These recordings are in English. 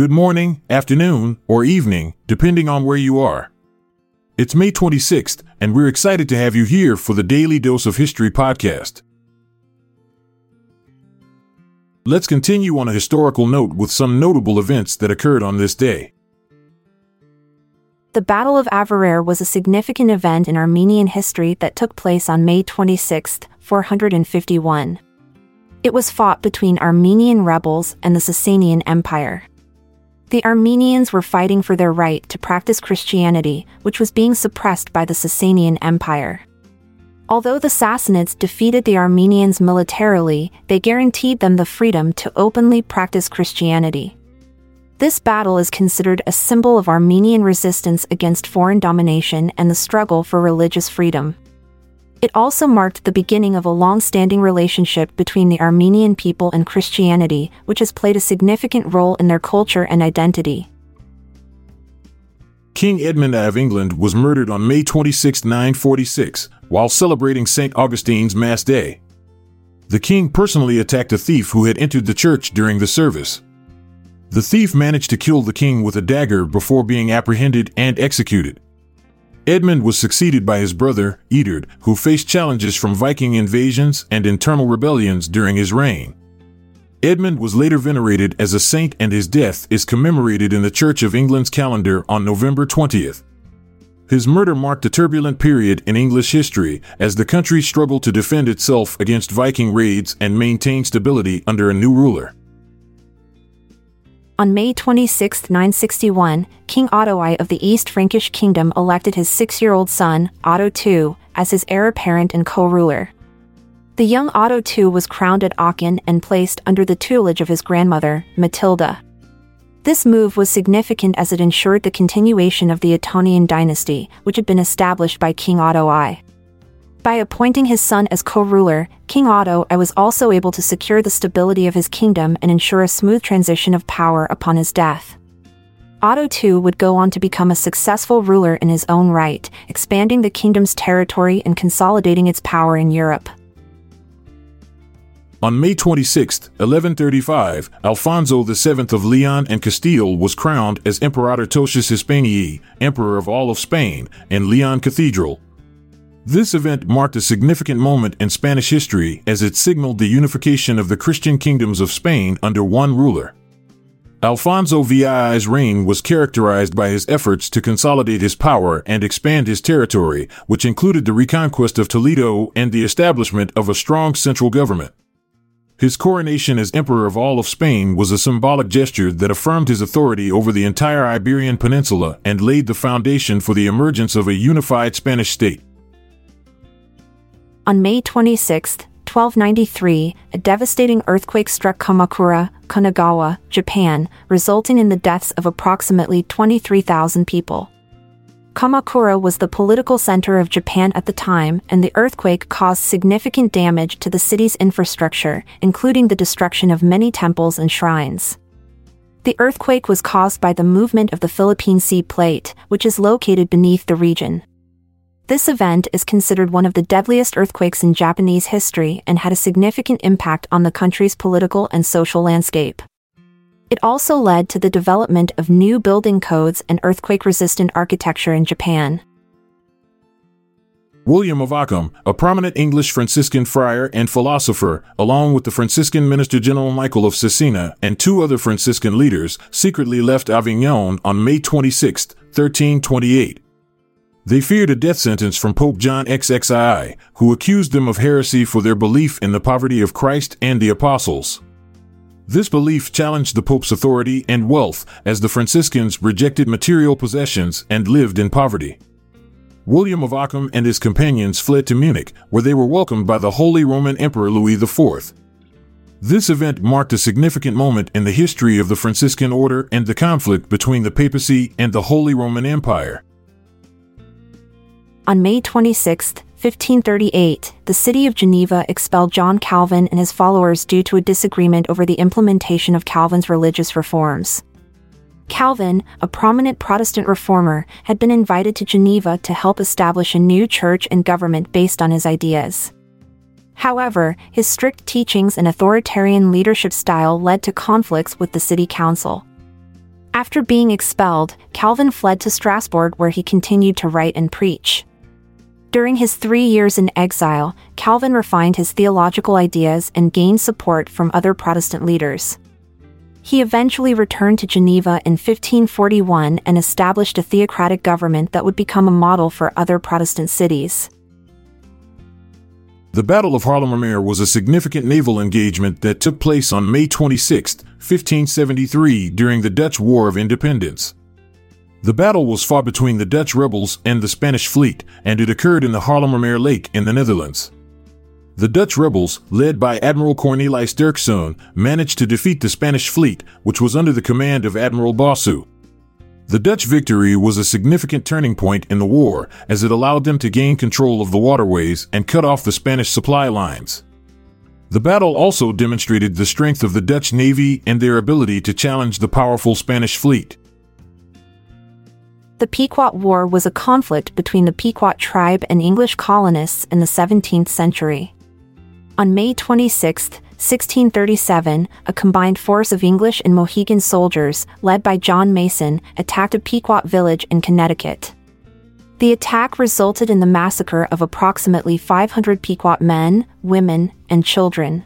Good morning, afternoon, or evening, depending on where you are. It's May 26th, and we're excited to have you here for the Daily Dose of History podcast. Let's continue on a historical note with some notable events that occurred on this day. The Battle of Avarayr was a significant event in Armenian history that took place on May 26, 451. It was fought between Armenian rebels and the Sasanian Empire. The Armenians were fighting for their right to practice Christianity, which was being suppressed by the Sasanian Empire. Although the Sassanids defeated the Armenians militarily, they guaranteed them the freedom to openly practice Christianity. This battle is considered a symbol of Armenian resistance against foreign domination and the struggle for religious freedom. It also marked the beginning of a long-standing relationship between the Armenian people and Christianity, which has played a significant role in their culture and identity. King Edmund I of England was murdered on May 26, 946, while celebrating St. Augustine's Mass Day. The king personally attacked a thief who had entered the church during the service. The thief managed to kill the king with a dagger before being apprehended and executed. Edmund was succeeded by his brother, Eadred, who faced challenges from Viking invasions and internal rebellions during his reign. Edmund was later venerated as a saint, and his death is commemorated in the Church of England's calendar on November 20th. His murder marked a turbulent period in English history as the country struggled to defend itself against Viking raids and maintain stability under a new ruler. On May 26, 961, King Otto I of the East Frankish Kingdom elected his six-year-old son, Otto II, as his heir apparent and co-ruler. The young Otto II was crowned at Aachen and placed under the tutelage of his grandmother, Matilda. This move was significant as it ensured the continuation of the Ottonian dynasty, which had been established by King Otto I. By appointing his son as co-ruler, King Otto I was also able to secure the stability of his kingdom and ensure a smooth transition of power upon his death. Otto II would go on to become a successful ruler in his own right, expanding the kingdom's territory and consolidating its power in Europe. On May 26, 1135, Alfonso VII of León and Castile was crowned as Imperator totius Hispaniae, Emperor of all of Spain, in León Cathedral. This event marked a significant moment in Spanish history as it signaled the unification of the Christian kingdoms of Spain under one ruler. Alfonso VII's reign was characterized by his efforts to consolidate his power and expand his territory, which included the reconquest of Toledo and the establishment of a strong central government. His coronation as Emperor of all of Spain was a symbolic gesture that affirmed his authority over the entire Iberian Peninsula and laid the foundation for the emergence of a unified Spanish state. On May 26, 1293, a devastating earthquake struck Kamakura, Kanagawa, Japan, resulting in the deaths of approximately 23,000 people. Kamakura was the political center of Japan at the time, and the earthquake caused significant damage to the city's infrastructure, including the destruction of many temples and shrines. The earthquake was caused by the movement of the Philippine Sea Plate, which is located beneath the region. This event is considered one of the deadliest earthquakes in Japanese history and had a significant impact on the country's political and social landscape. It also led to the development of new building codes and earthquake-resistant architecture in Japan. William of Ockham, a prominent English Franciscan friar and philosopher, along with the Franciscan Minister General Michael of Cesena and two other Franciscan leaders, secretly left Avignon on May 26, 1328. They feared a death sentence from Pope John XXII, who accused them of heresy for their belief in the poverty of Christ and the apostles. This belief challenged the Pope's authority and wealth, as the Franciscans rejected material possessions and lived in poverty. William of Ockham and his companions fled to Munich, where they were welcomed by the Holy Roman Emperor Louis IV. This event marked a significant moment in the history of the Franciscan order and the conflict between the papacy and the Holy Roman Empire. On May 26, 1538, the city of Geneva expelled John Calvin and his followers due to a disagreement over the implementation of Calvin's religious reforms. Calvin, a prominent Protestant reformer, had been invited to Geneva to help establish a new church and government based on his ideas. However, his strict teachings and authoritarian leadership style led to conflicts with the city council. After being expelled, Calvin fled to Strasbourg, where he continued to write and preach. During his 3 years in exile, Calvin refined his theological ideas and gained support from other Protestant leaders. He eventually returned to Geneva in 1541 and established a theocratic government that would become a model for other Protestant cities. The Battle of Montijo was a significant naval engagement that took place on May 26, 1573, during the Dutch War of Independence. The battle was fought between the Dutch rebels and the Spanish fleet, and it occurred in the Montijo Lake in the Netherlands. The Dutch rebels, led by Admiral Cornelis Dirkzoon, managed to defeat the Spanish fleet, which was under the command of Admiral Bossu. The Dutch victory was a significant turning point in the war, as it allowed them to gain control of the waterways and cut off the Spanish supply lines. The battle also demonstrated the strength of the Dutch navy and their ability to challenge the powerful Spanish fleet. The Pequot War was a conflict between the Pequot tribe and English colonists in the 17th century. On May 26, 1637, a combined force of English and Mohegan soldiers, led by John Mason, attacked a Pequot village in Connecticut. The attack resulted in the massacre of approximately 500 Pequot men, women, and children.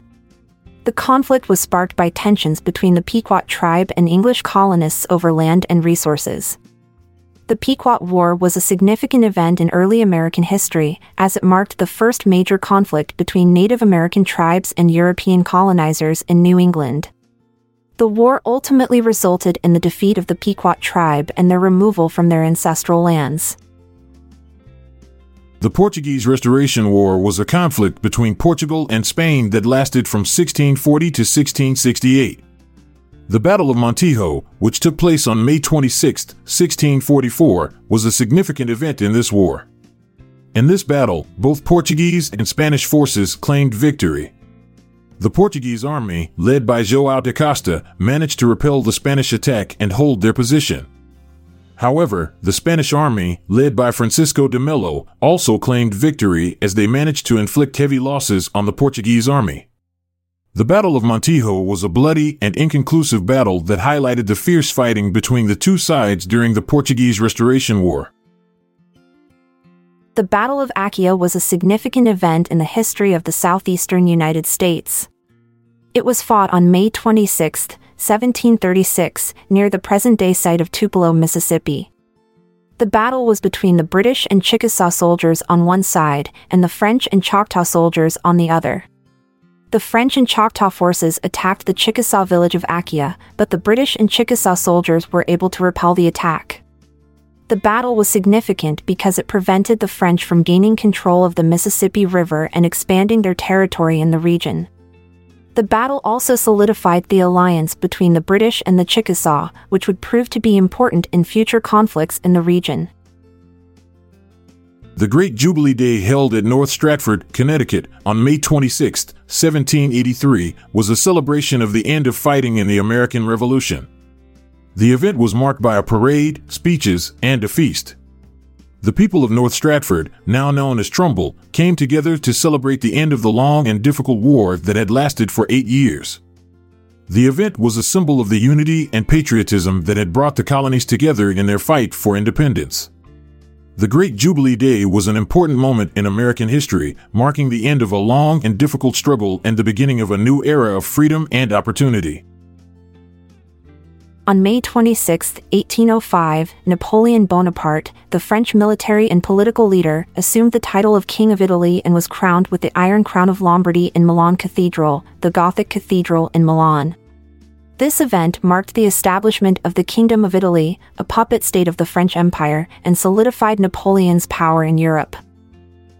The conflict was sparked by tensions between the Pequot tribe and English colonists over land and resources. The Pequot War was a significant event in early American history, as it marked the first major conflict between Native American tribes and European colonizers in New England. The war ultimately resulted in the defeat of the Pequot tribe and their removal from their ancestral lands. The Portuguese Restoration War was a conflict between Portugal and Spain that lasted from 1640 to 1668. The Battle of Montijo, which took place on May 26, 1644, was a significant event in this war. In this battle, both Portuguese and Spanish forces claimed victory. The Portuguese army, led by João da Costa, managed to repel the Spanish attack and hold their position. However, the Spanish army, led by Francisco de Melo, also claimed victory as they managed to inflict heavy losses on the Portuguese army. The Battle of Montijo was a bloody and inconclusive battle that highlighted the fierce fighting between the two sides during the Portuguese Restoration War. The Battle of Acquia was a significant event in the history of the southeastern United States. It was fought on May 26, 1736, near the present-day site of Tupelo, Mississippi. The battle was between the British and Chickasaw soldiers on one side and the French and Choctaw soldiers on the other. The French and Choctaw forces attacked the Chickasaw village of Acquia, but the British and Chickasaw soldiers were able to repel the attack. The battle was significant because it prevented the French from gaining control of the Mississippi River and expanding their territory in the region. The battle also solidified the alliance between the British and the Chickasaw, which would prove to be important in future conflicts in the region. The Great Jubilee Day, held at North Stratford, Connecticut, on May 26, 1783, was a celebration of the end of fighting in the American Revolution. The event was marked by a parade, speeches, and a feast. The people of North Stratford, now known as Trumbull, came together to celebrate the end of the long and difficult war that had lasted for 8 years. The event was a symbol of the unity and patriotism that had brought the colonies together in their fight for independence. The Great Jubilee Day was an important moment in American history, marking the end of a long and difficult struggle and the beginning of a new era of freedom and opportunity. On May 26, 1805, Napoleon Bonaparte, the French military and political leader, assumed the title of King of Italy and was crowned with the Iron Crown of Lombardy in León Cathedral, the Gothic cathedral in Milan. This event marked the establishment of the Kingdom of Italy, a puppet state of the French Empire, and solidified Napoleon's power in Europe.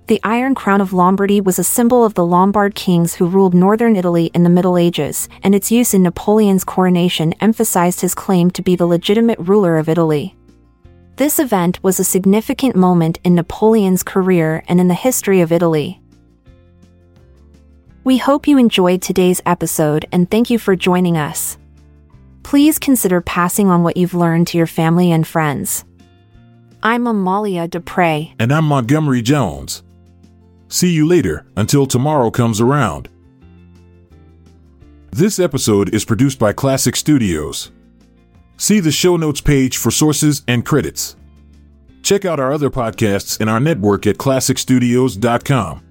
The Iron Crown of Lombardy was a symbol of the Lombard kings who ruled northern Italy in the Middle Ages, and its use in Napoleon's coronation emphasized his claim to be the legitimate ruler of Italy. This event was a significant moment in Napoleon's career and in the history of Italy. We hope you enjoyed today's episode and thank you for joining us. Please consider passing on what you've learned to your family and friends. I'm Amalia Dupre. And I'm Montgomery Jones. See you later, until tomorrow comes around. This episode is produced by Classic Studios. See the show notes page for sources and credits. Check out our other podcasts in our network at classicstudios.com.